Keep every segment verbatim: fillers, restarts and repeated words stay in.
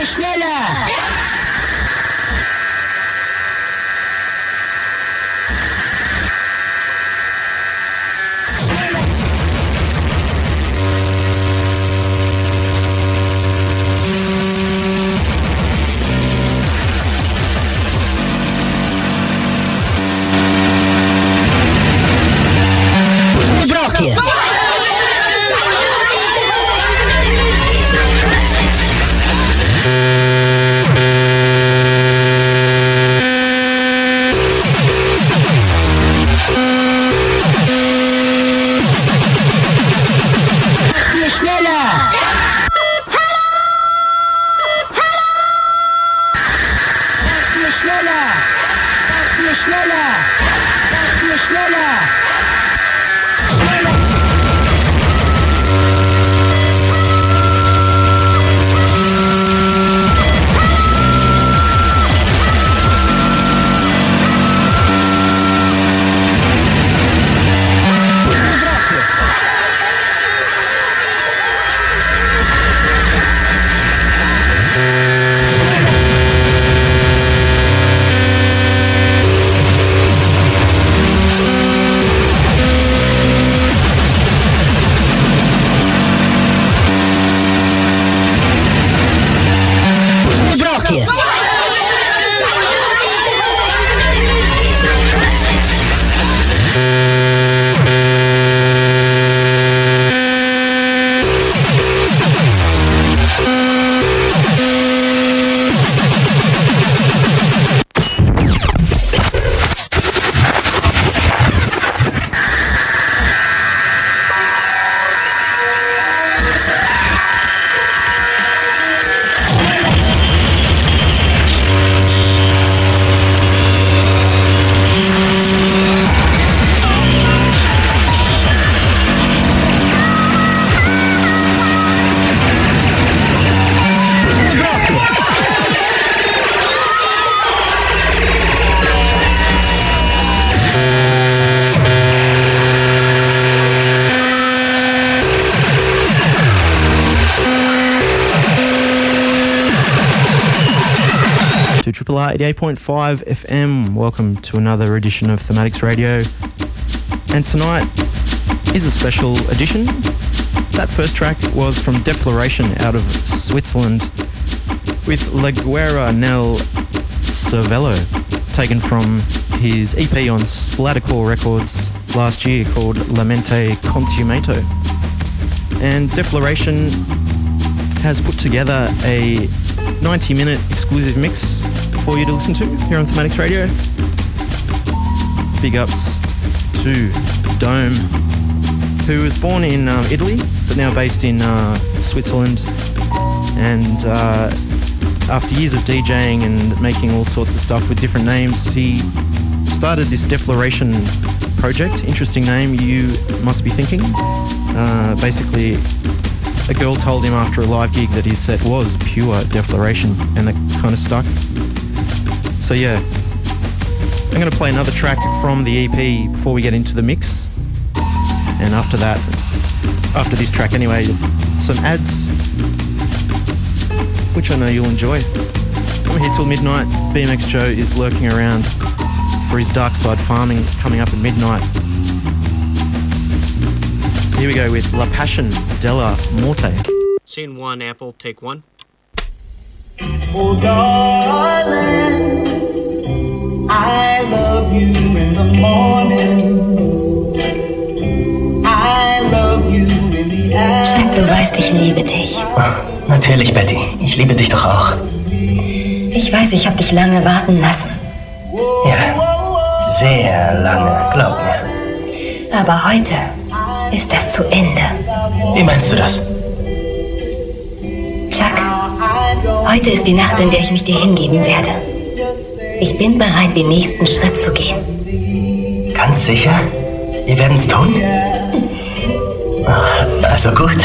Komm schneller! Ja! eighty-eight point five F M. Welcome to another edition of Thematics Radio, and tonight is a special edition. That first track was from Defloration out of Switzerland with La Guerra Nel Cervello, taken from his E P on Splattercore Records last year called La Mente Consumato. And Defloration has put together a ninety minute exclusive mix for you to listen to here on Thematics Radio. Big ups to Dome, who was born in um, Italy but now based in uh, Switzerland, and uh, after years of DJing and making all sorts of stuff with different names, he started this Defloration project. Interesting name, you must be thinking. Uh, basically, a girl told him after a live gig that his set was pure defloration, and that kind of stuck. So yeah, I'm going to play another track from the E P before we get into the mix. And after that, after this track anyway, some ads, which I know you'll enjoy. I'm here till midnight. B M X Joe is lurking around for his Darkside Farming coming up at midnight. So here we go with La Passione Della Morte. Scene one, Apple, take one. Oh darling, I love you in the morning. I love you in the afternoon. Schatz, du weißt, ich liebe dich. Natürlich, Betty. Ich liebe dich doch auch. Ich weiß, ich habe dich lange warten lassen. Ja, sehr lange, glaub mir. Aber heute ist das zu Ende. Wie meinst du das? Chuck, heute ist die Nacht, in der ich mich dir hingeben werde. Ich bin bereit, den nächsten Schritt zu gehen. Ganz sicher? Wir werden es tun? Ach, also gut.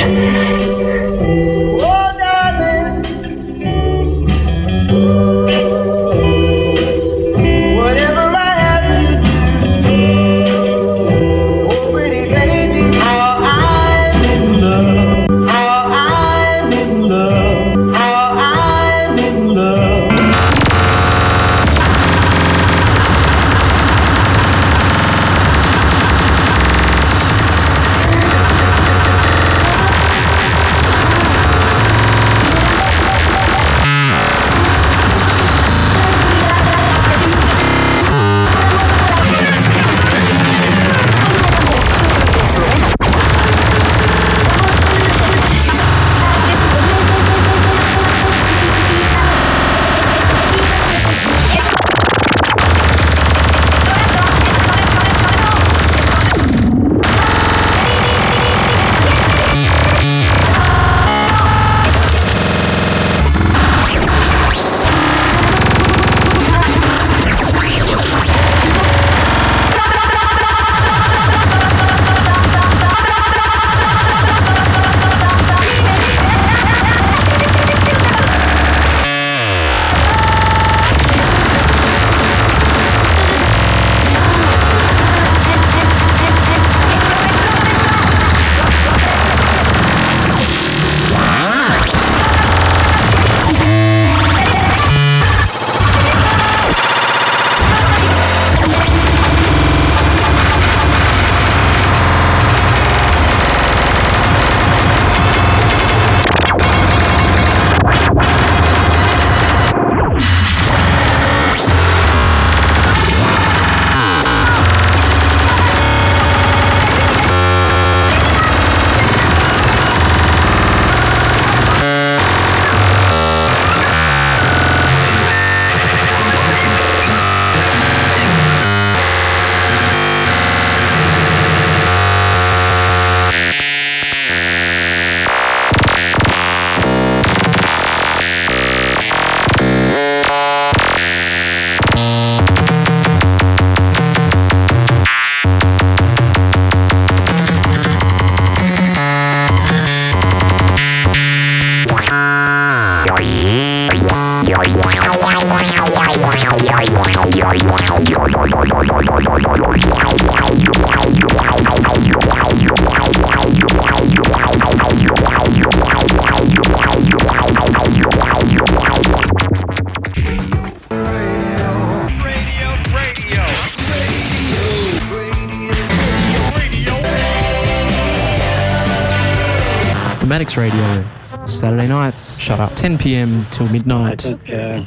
Thematics Radio, Saturday nights, shut up, ten p m till midnight. Think, uh,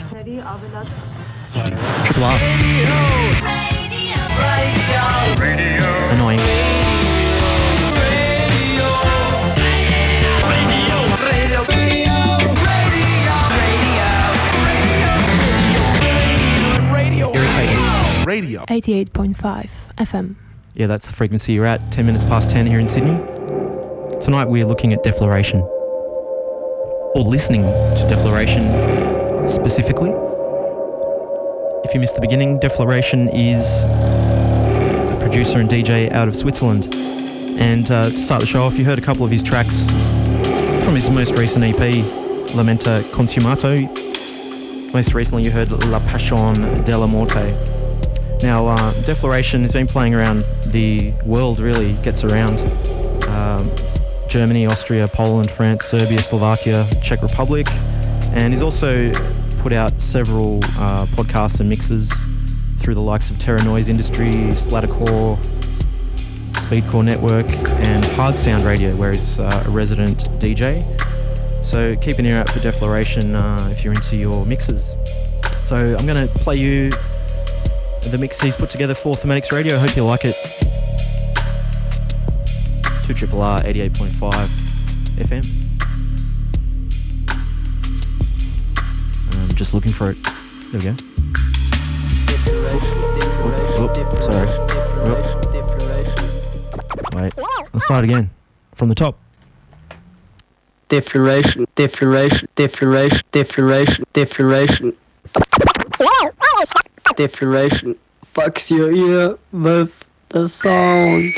Triple R. Radio. Radio. Annoying. Radio. Radio. Radio. Radio. Radio. eighty-eight point five F M. Yeah, that's the frequency you're at. Ten minutes past ten here in Sydney. Tonight we're looking at Defloration, or listening to Defloration specifically. If you missed the beginning, Defloration is a producer and D J out of Switzerland. And uh, to start the show off, you heard a couple of his tracks from his most recent E P, La Mente Consumato. Most recently you heard La Passione Della Morte. Now, uh, Defloration has been playing around the world, really, gets around. Um, Germany, Austria, Poland, France, Serbia, Slovakia, Czech Republic, and he's also put out several uh, podcasts and mixes through the likes of Terra Noise Industry, Splattercore, Speedcore Network, and Hard Sound Radio, where he's uh, a resident D J. So keep an ear out for Defloration uh, if you're into your mixes. So I'm going to play you the mix he's put together for Thematics Radio. I hope you like it. two R R eighty-eight point five F M. I'm just looking for it. There we go. Oop, oop, sorry. Oop. Wait. Let's start again. From the top. Defloration, defloration, defloration, defloration, defloration. Defloration fucks your ear with the sound.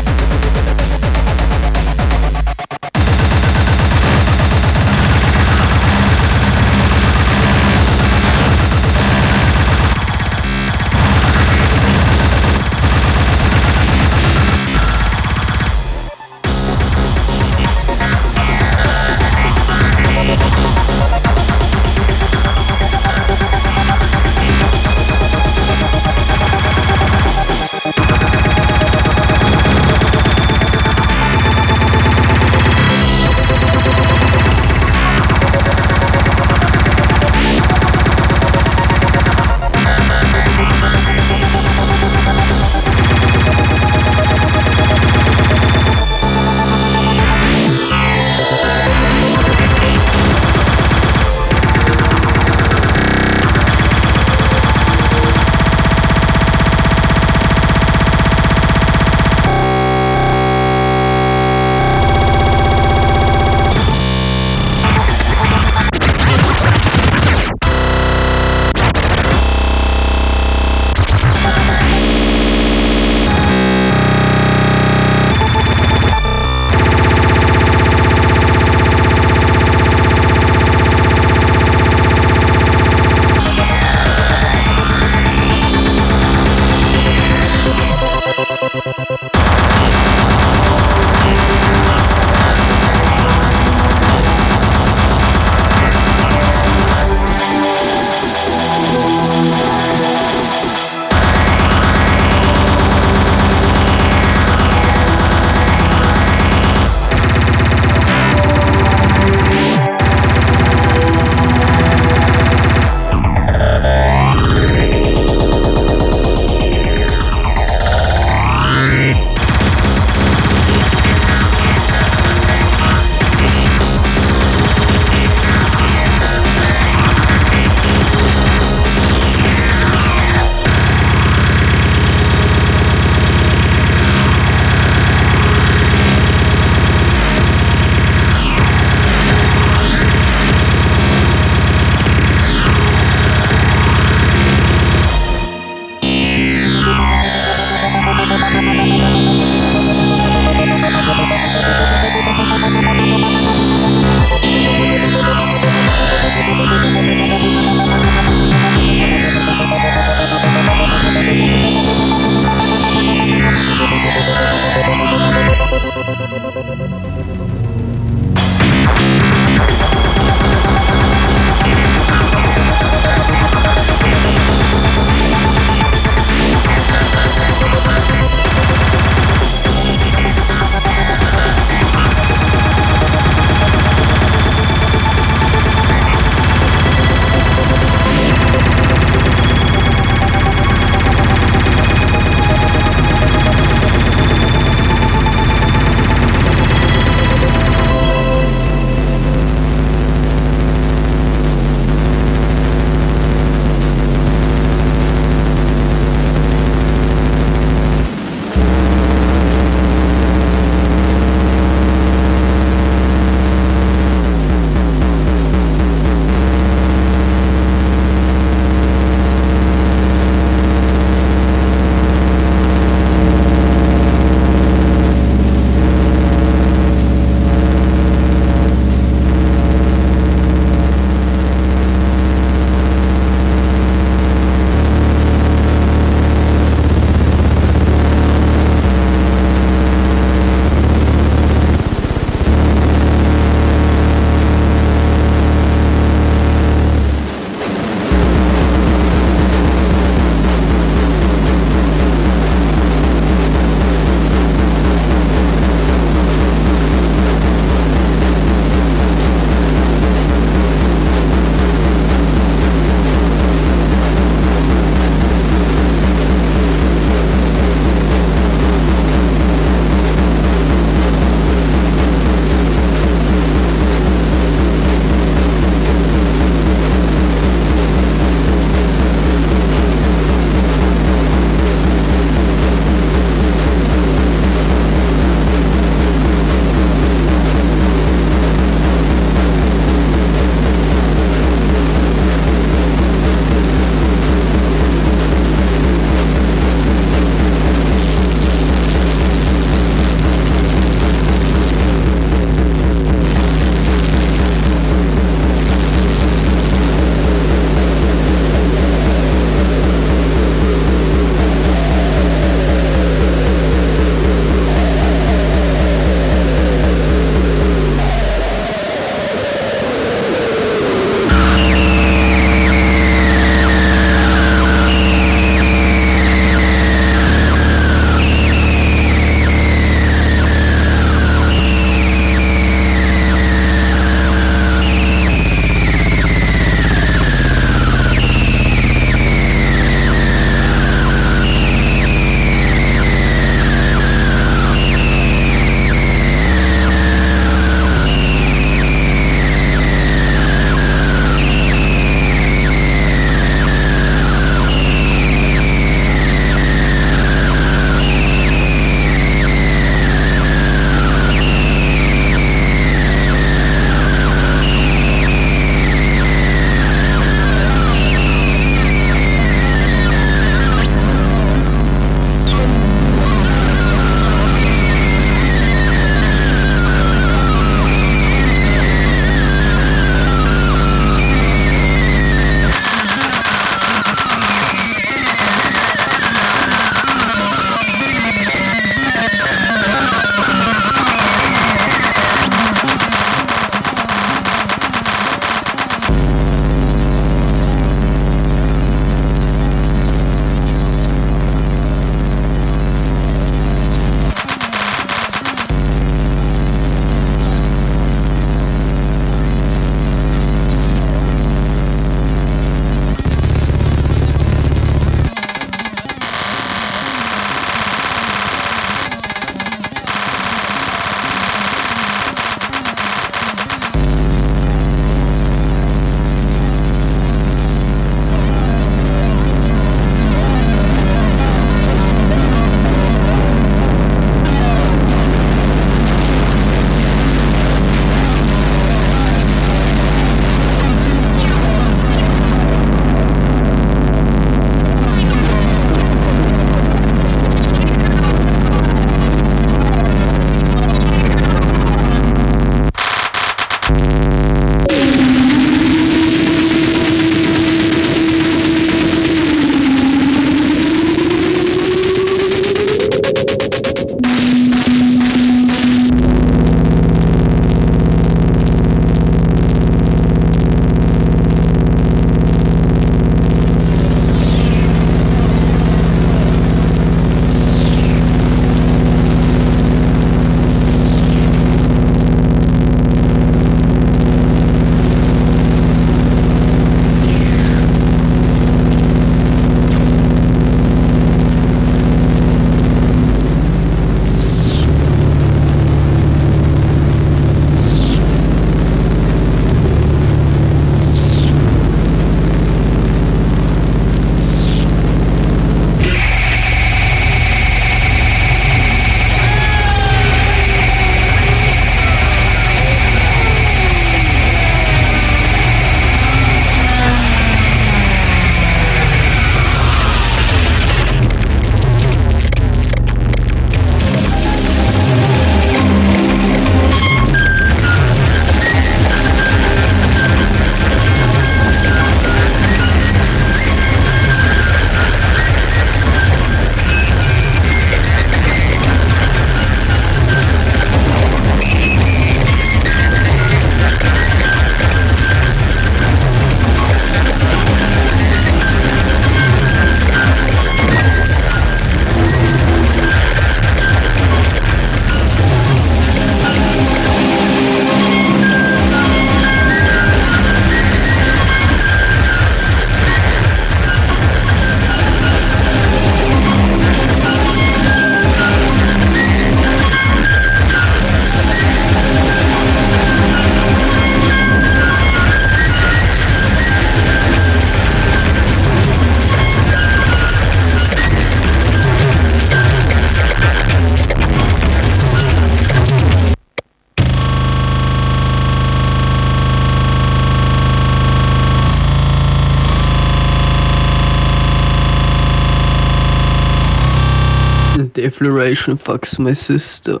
Defloration fucks my sister.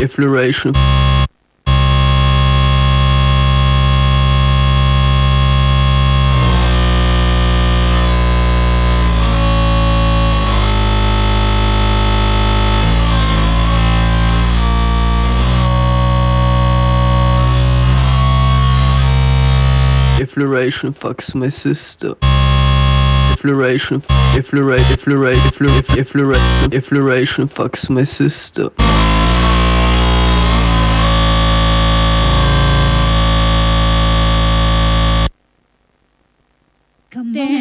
Defloration. Defloration fucks my sister. Defloration, deflorate, deflorate, deflorate, deflorate, defloration fucks my sister. Come down.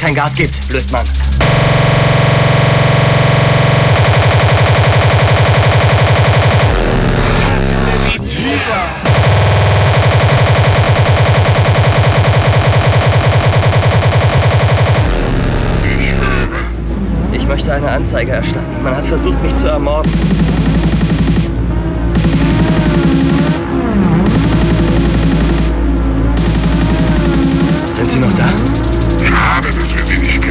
Kein Gas gibt, Blödmann. Ich möchte eine Anzeige erstatten. Man hat versucht, mich zu ermorden. Sind Sie noch da?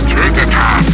Turn the top.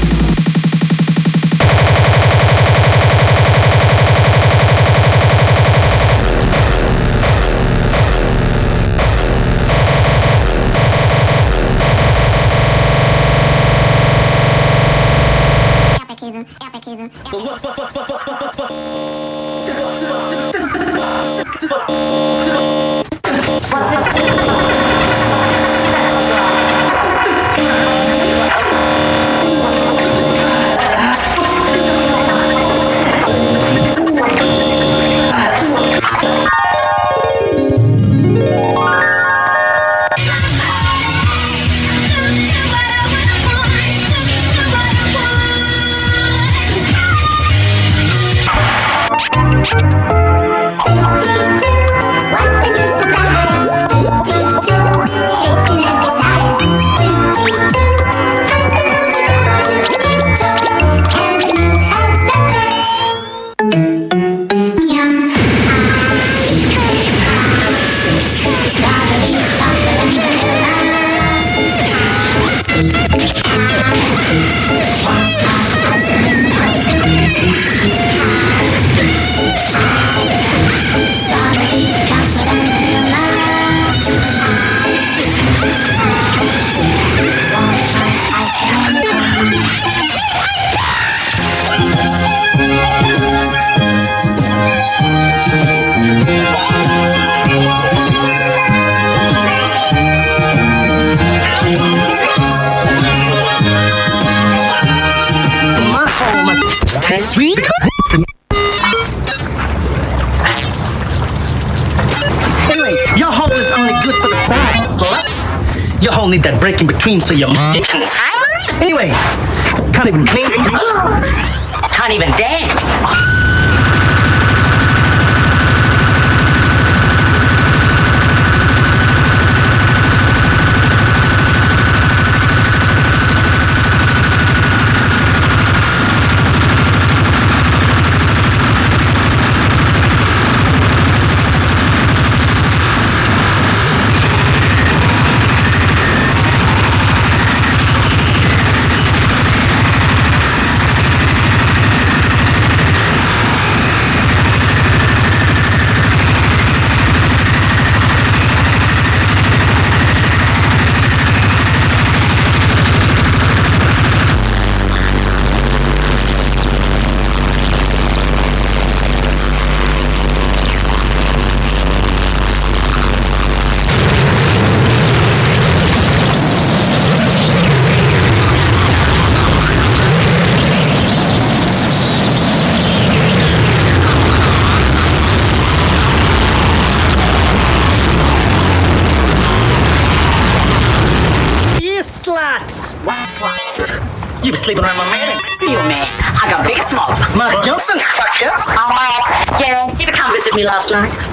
So you huh? Anyway, can't even clean. Can't even dance.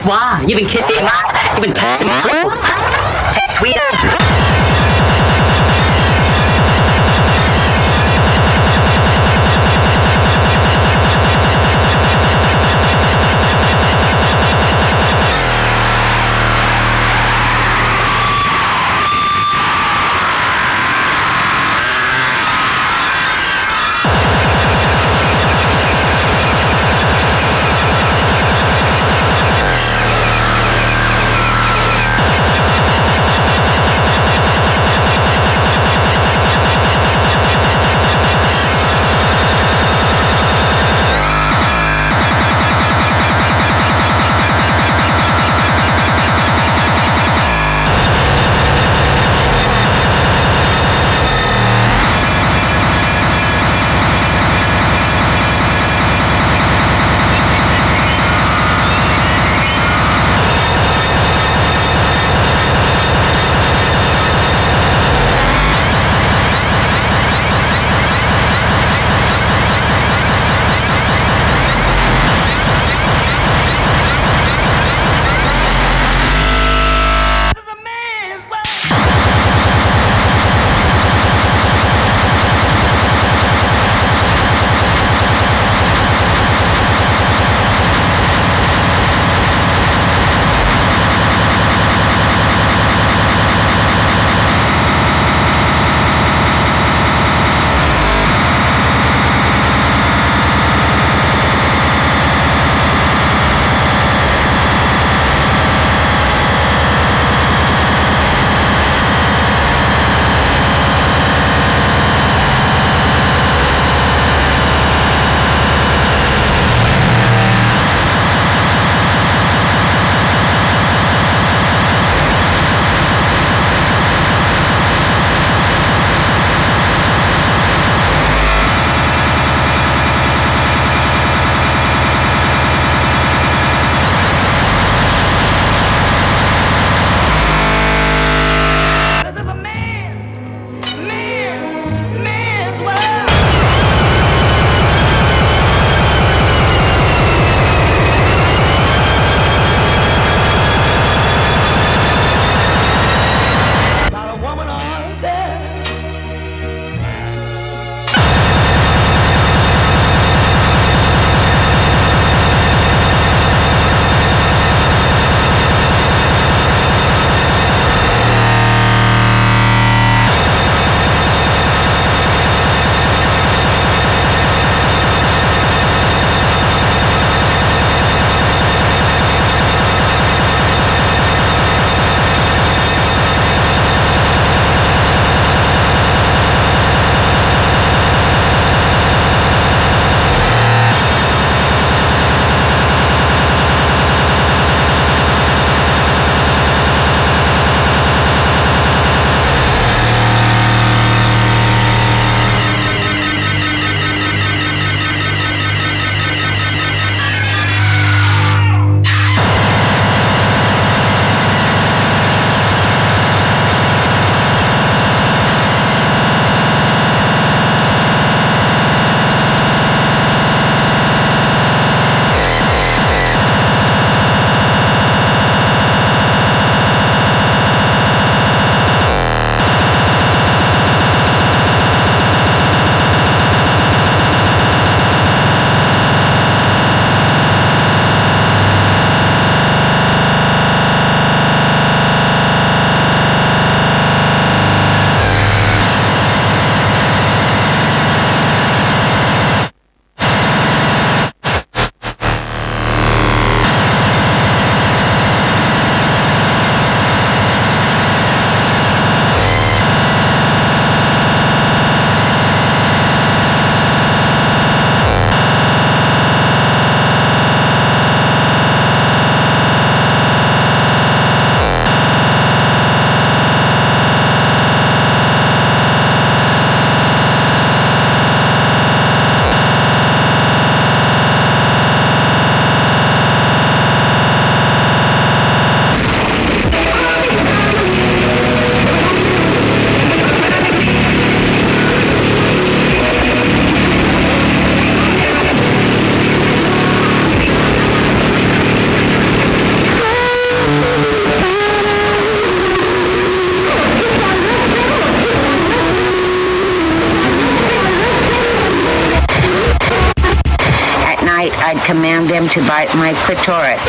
Why? You've been kissing me? You've been touching me? That's weird. command them to bite my clitoris.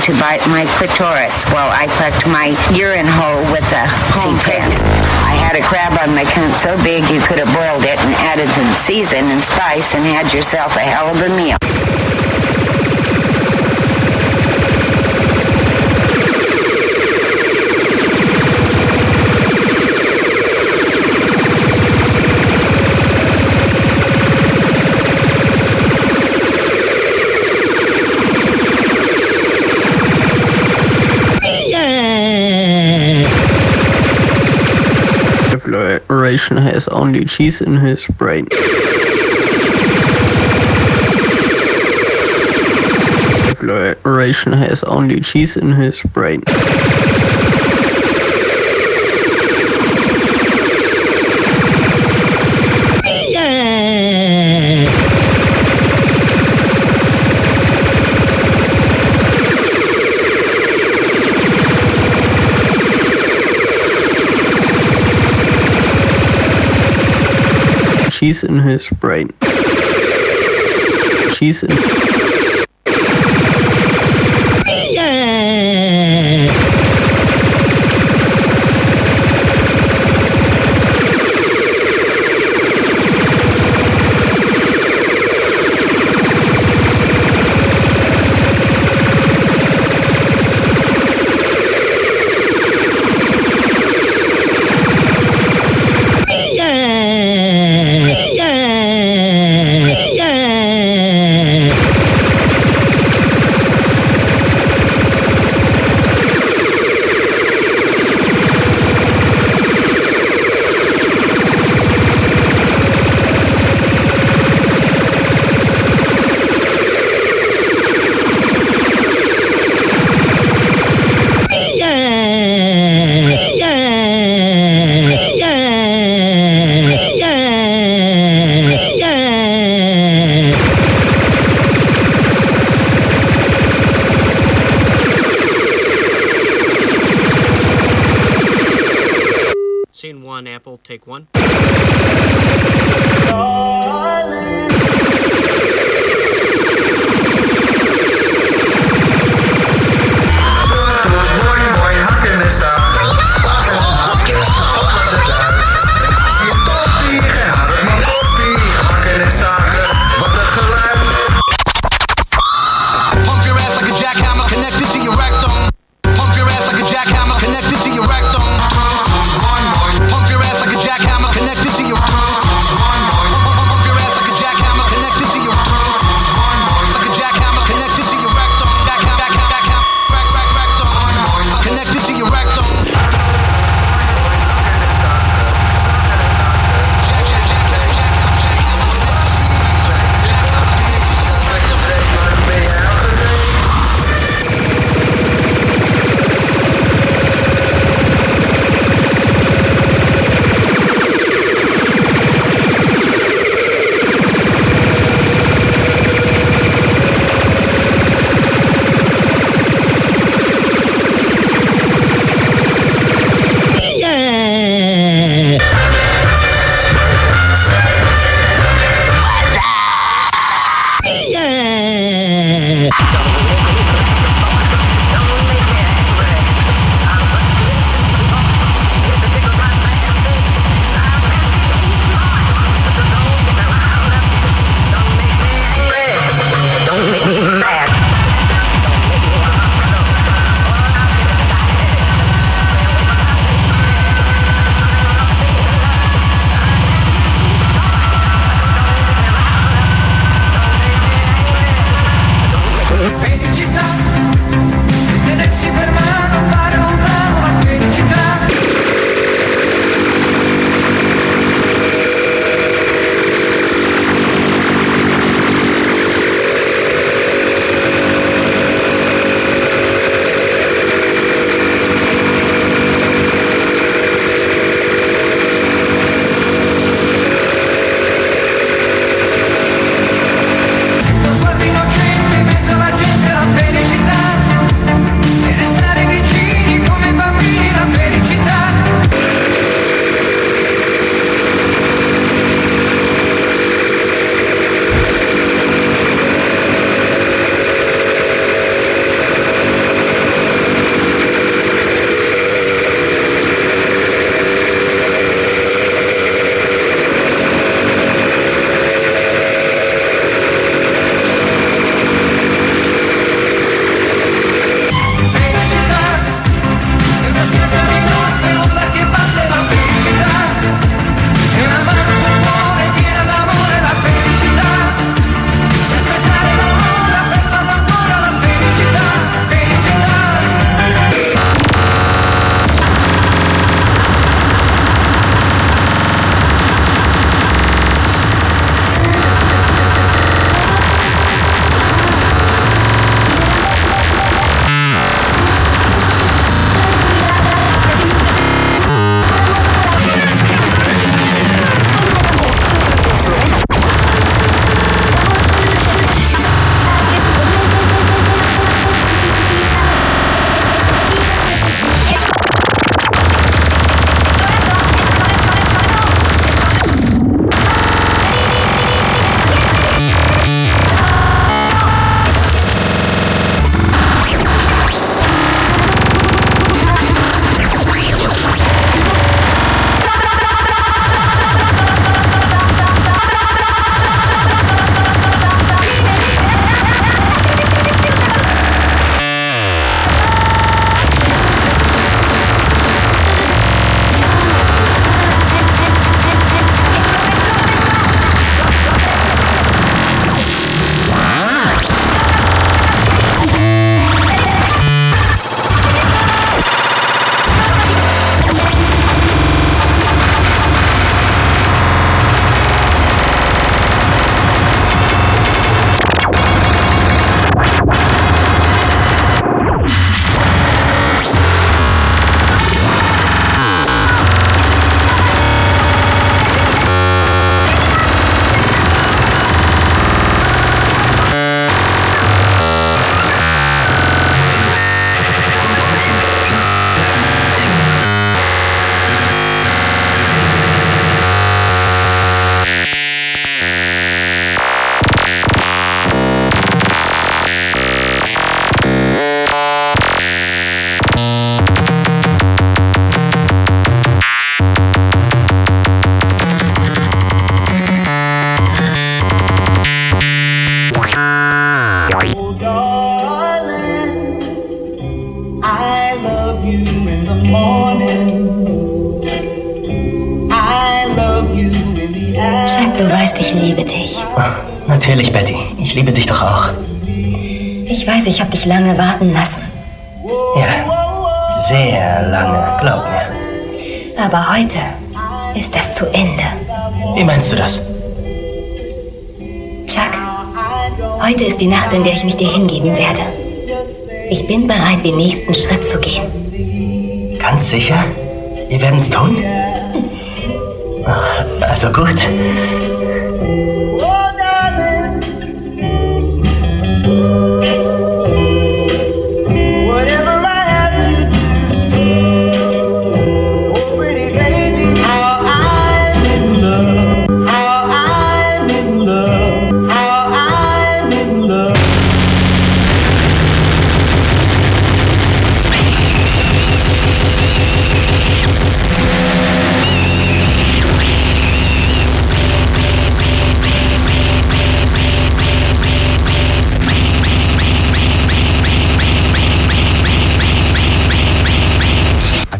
To bite my clitoris while I fucked my urine hole with a home pants. I had had a crab on my counter so big you could have boiled it and added some season and spice and had yourself a hell of a meal. Defloration has only cheese in his brain. Defloration has only cheese in his brain. Cheese in his brain. Cheese in... Yeah! Take one. Connected to your... Natürlich, Betty. Ich liebe dich doch auch. Ich weiß, ich habe dich lange warten lassen. Ja, sehr lange, glaub mir. Aber heute ist das zu Ende. Wie meinst du das? Chuck, heute ist die Nacht, in der ich mich dir hingeben werde. Ich bin bereit, den nächsten Schritt zu gehen. Ganz sicher? Wir werden es tun? Ach, also gut.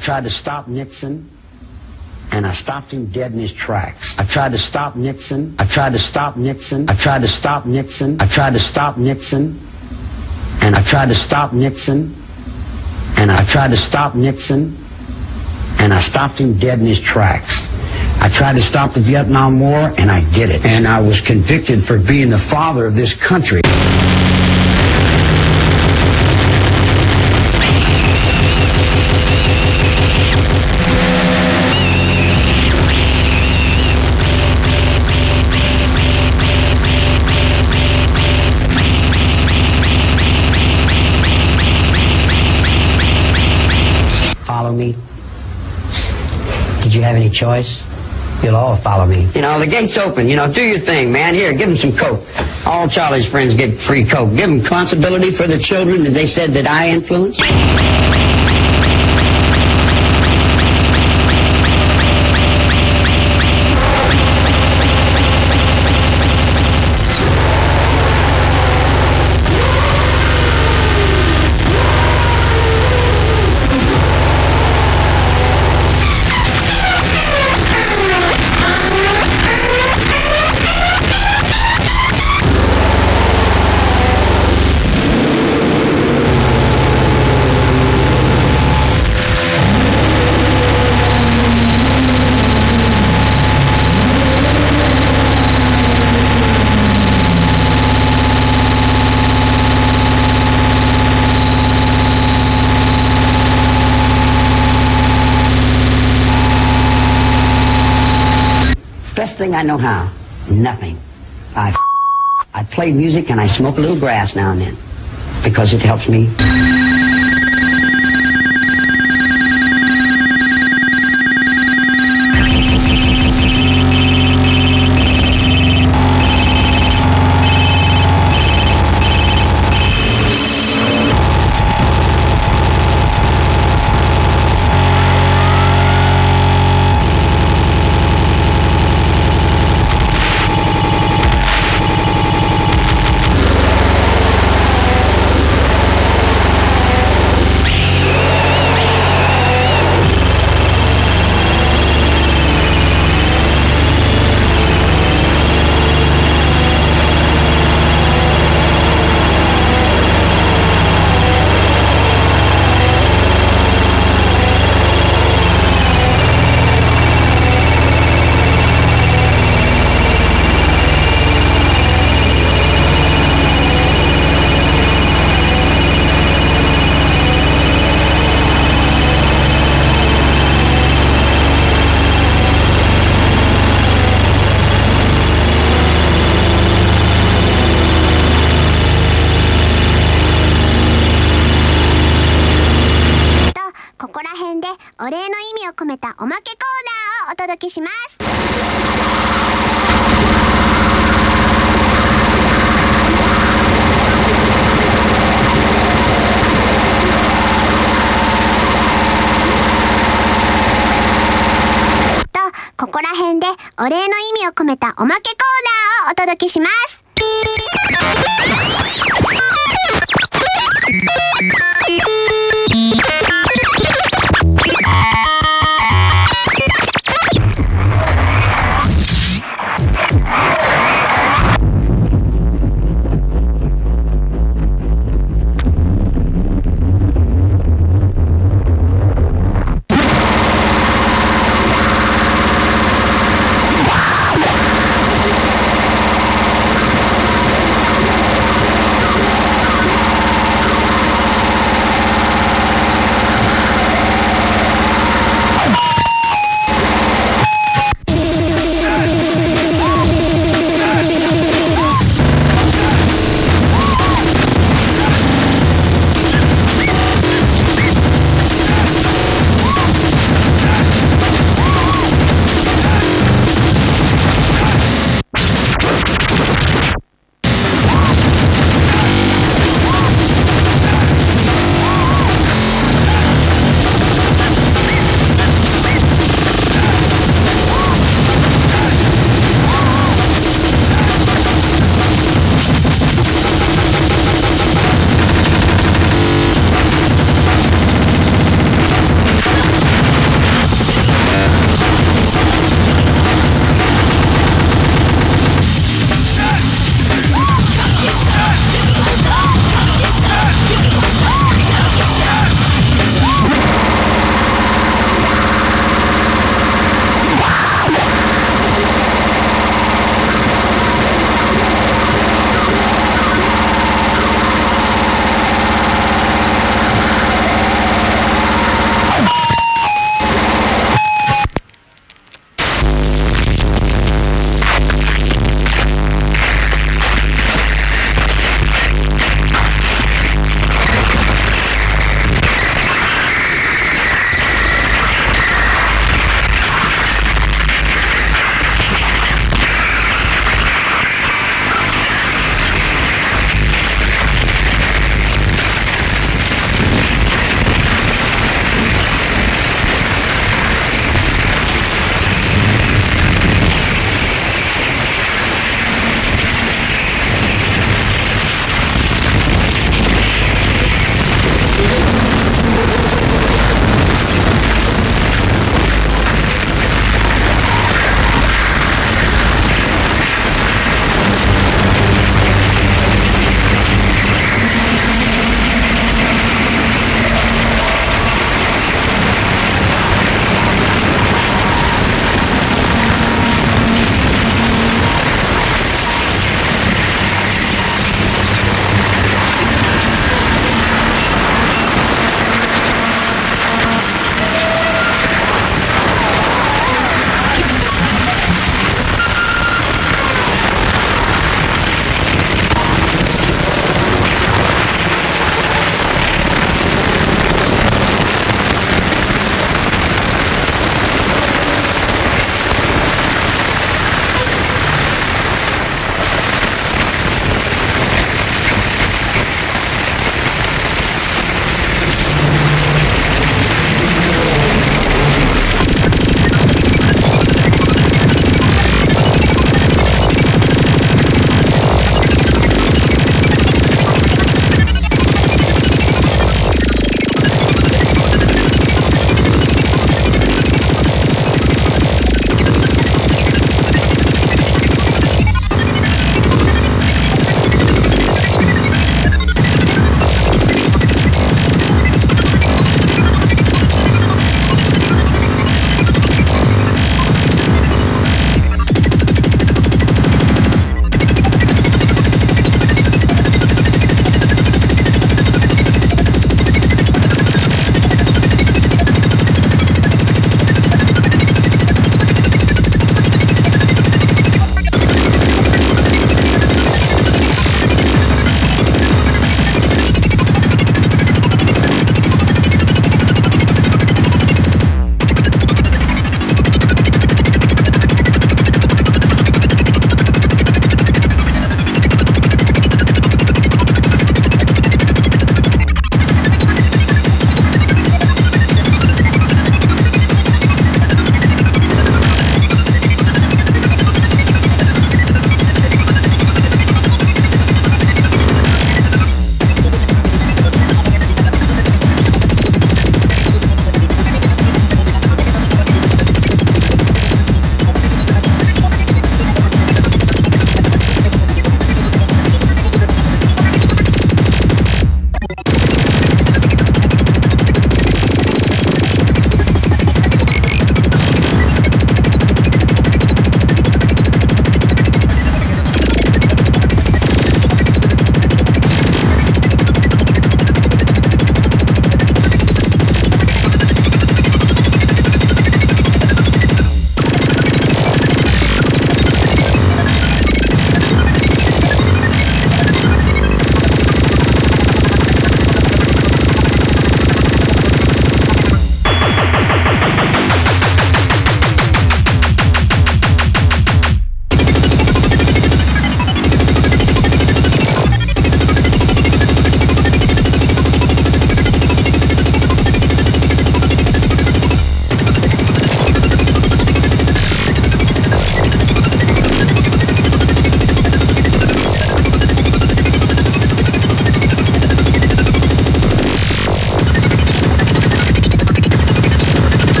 I tried to stop Nixon, and I stopped him dead in his tracks. I tried to stop Nixon. I tried to stop Nixon. I tried to stop Nixon. I tried to stop Nixon, and I tried to stop Nixon, and I tried to stop Nixon, and I stopped him dead in his tracks. I tried to stop the Vietnam War, and I did it. And I was convicted for being the father of this country. Have any choice? You'll all follow me. You know, the gate's open. You know, do your thing, man. Here, give them some Coke. All Charlie's friends get free Coke. Give them responsibility for the children that they said that I influenced. I know how. Nothing. I I play music and I smoke a little grass now and then because it helps me.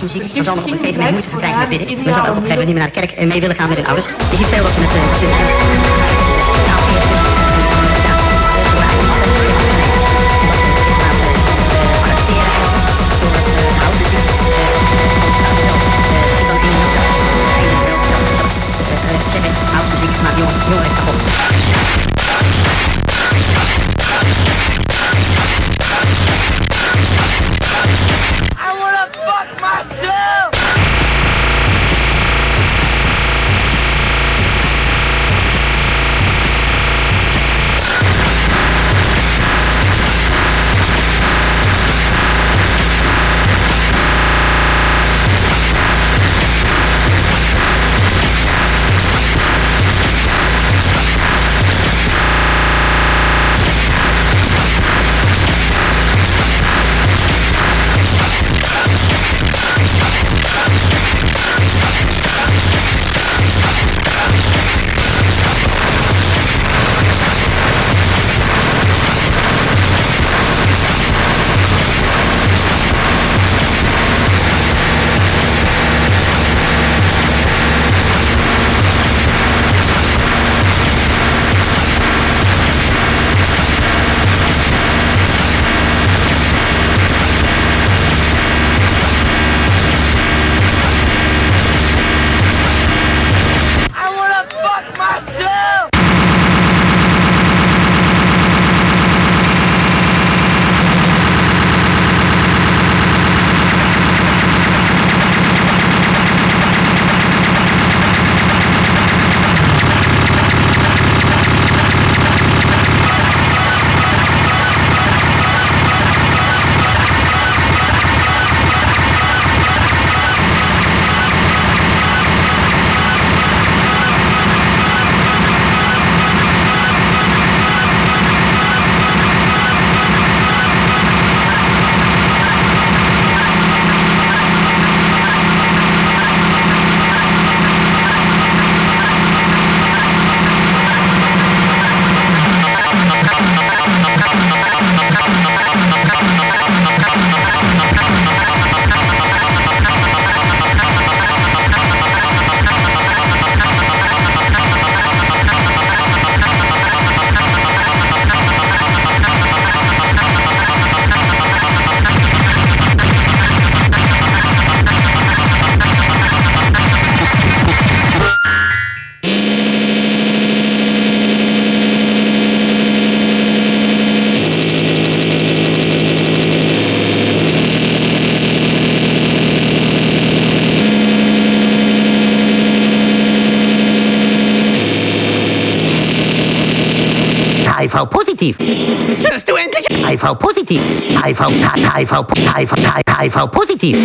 volksmuziek. Verzameld op een gegeven moment moeite te krijgen met bidden. We zouden op een gegeven moment niet meer naar de kerk en mee willen gaan met hun ouders. Je ziet veel wat ze met de... Positiv. Dass du endlich H I V positiv. HIV HIV HIV HIV positiv.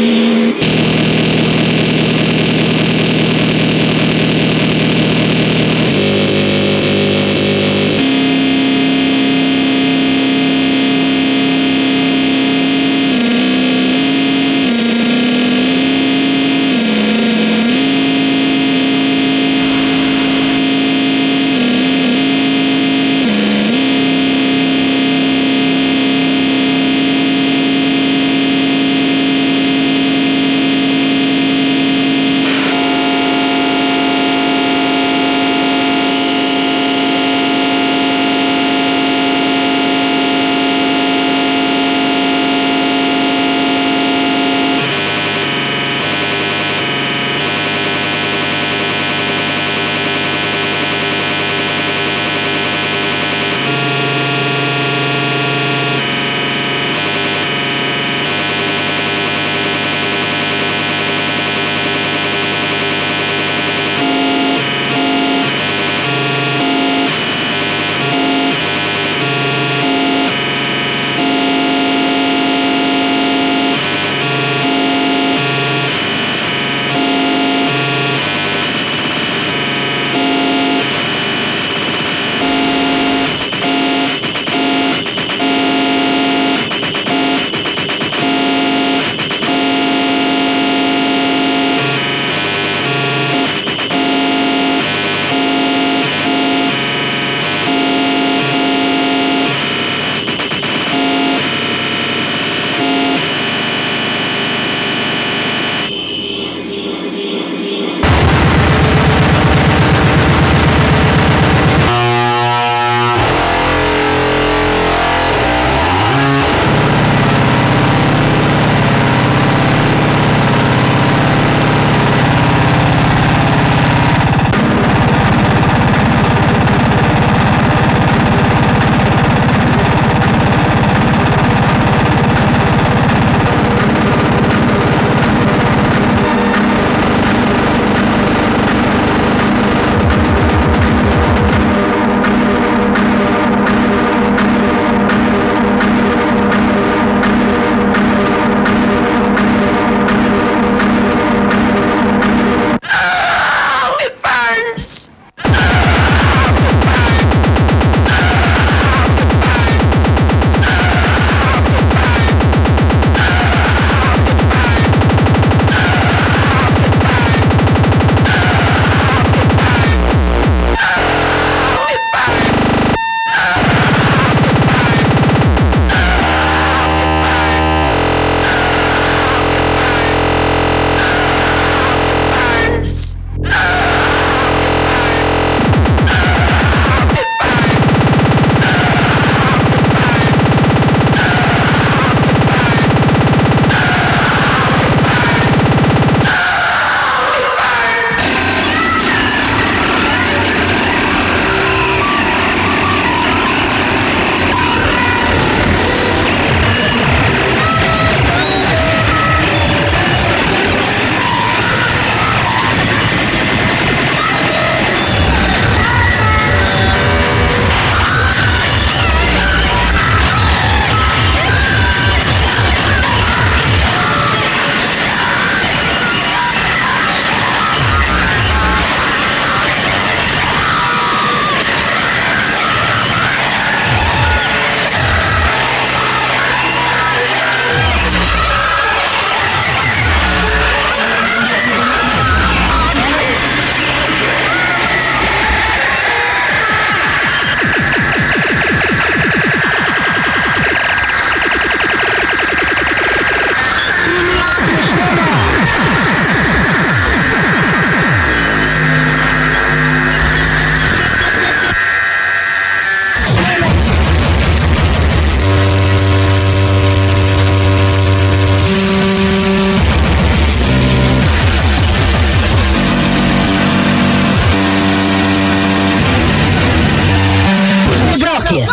quartier.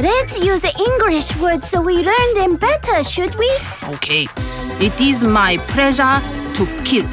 Let's use the English words so we learn them better, should we? Okay. It is my pleasure to kill.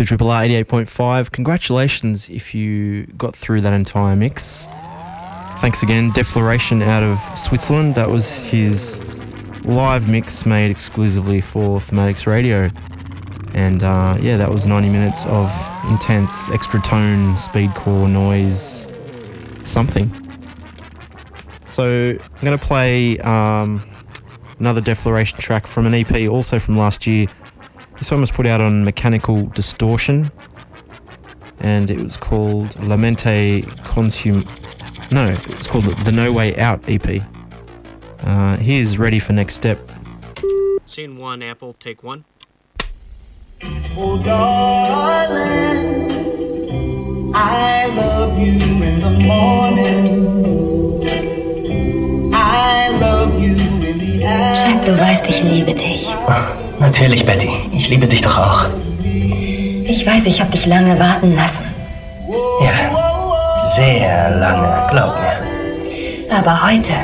to Triple R eighty-eight point five. Congratulations if you got through that entire mix. Thanks again, Defloration out of Switzerland. That was his live mix made exclusively for Thematics Radio. And uh, yeah, that was ninety minutes of intense extra tone, speedcore, noise, something. So I'm going to play um, another Defloration track from an E P also from last year. This one was put out on Mechanical Distortion, and it was called La Mente Consum... No, it's called the No Way Out E P. Uh, here's Ready for Next Step. Scene one, Apple, take one. Oh, darling, I love you in the morning. I love you in the afternoon. Jack, du weißt, ich liebe dich. Ah, natürlich, Betty. Ich liebe dich doch auch. Ich weiß, ich hab dich lange warten lassen. Ja, sehr lange, glaub mir. Aber heute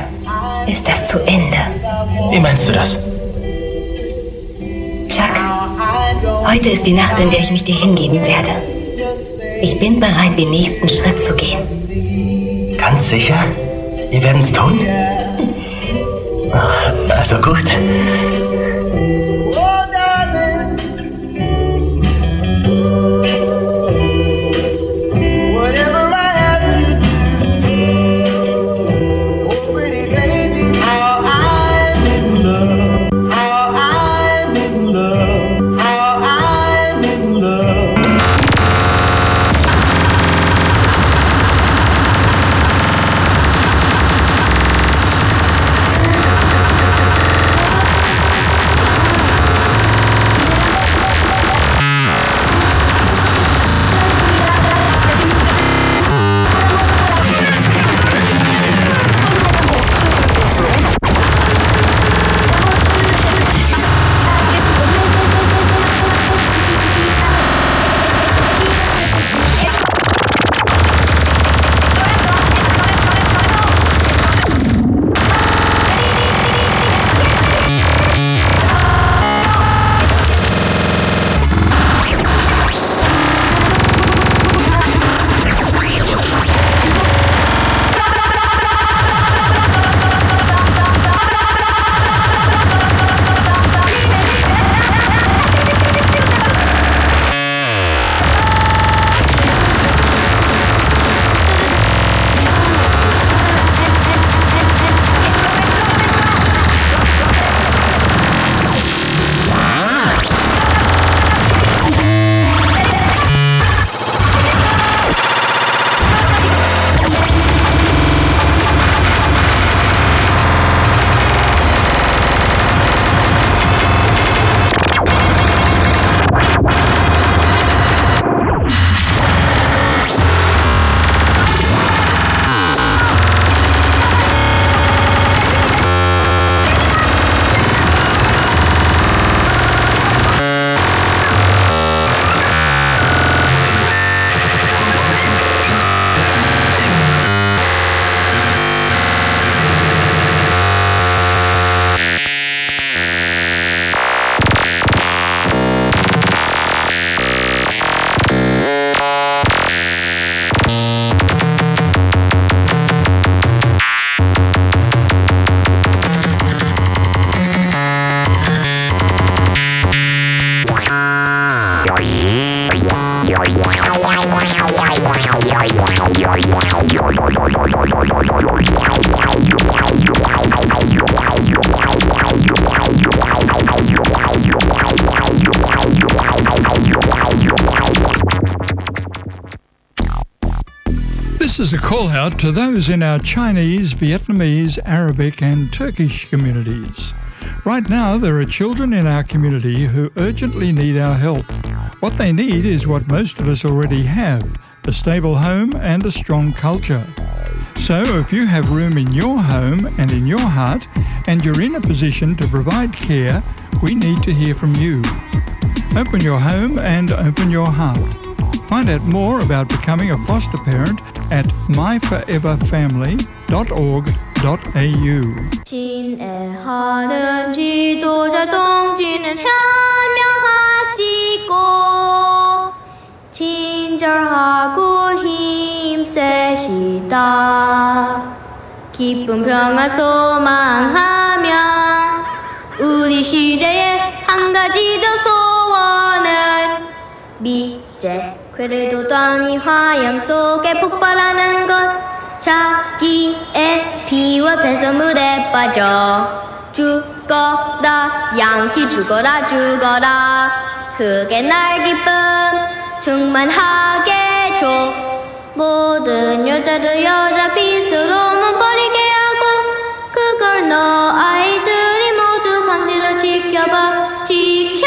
ist das zu Ende. Wie meinst du das? Jack. Heute ist die Nacht, in der ich mich dir hingeben werde. Ich bin bereit, den nächsten Schritt zu gehen. Ganz sicher? Wir werden es tun? Ach, also gut. This is a call out to those in our Chinese, Vietnamese, Arabic and Turkish communities. Right now there are children in our community who urgently need our help. What they need is what most of us already have, a stable home and a strong culture. So if you have room in your home and in your heart and you're in a position to provide care, we need to hear from you. Open your home and open your heart. Find out more about becoming a foster parent at my forever family dot org dot a u. 친절하고 힘세시다. 기쁨 평화 소망하며 우리 시대의 한 가지 더 소원은 미제 그래도 땅이 화염 속에 폭발하는 것 자기의 피와 배설물에 빠져 죽어라 양키 죽어라 죽어라 그게 날 기쁨 충만하게 줘 모든 여자를 여자 빛으로 몸버리게 하고 그걸 너 아이들이 모두 간지러 지켜봐 지켜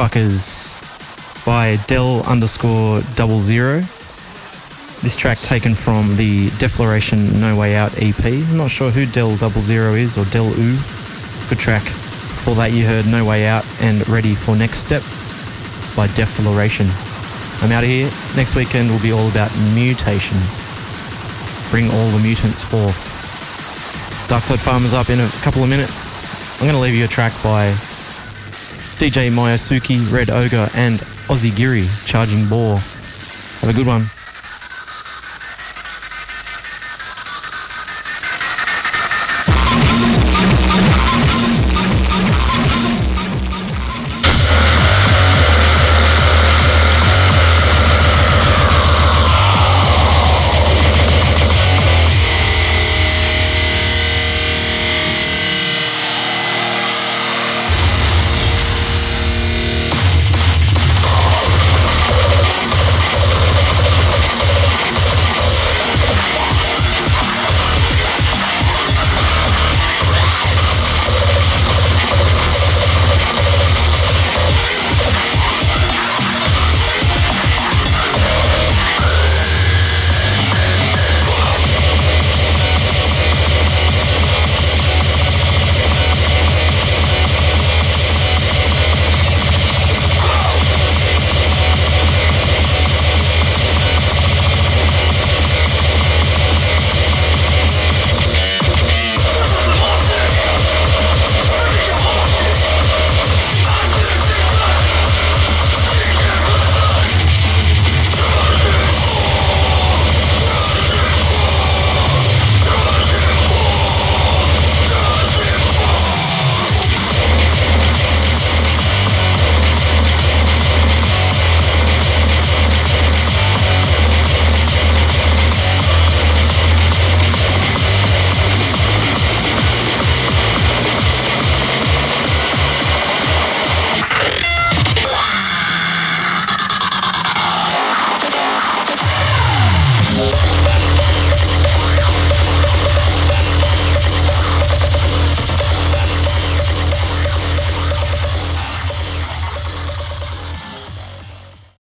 Fuckers by Del underscore double zero. This track taken from the Defloration No Way Out E P. I'm not sure who Del double zero is, or Del Ooh. Good track. Before that you heard No Way Out and Ready for Next Step by Defloration. I'm out of here. Next weekend will be all about mutation. Bring all the mutants forth. Darkside Farm is up in a couple of minutes. I'm going to leave you a track by D J Mayasuki, Red Ogre and Aussie Giri, Charging Boar. Have a good one.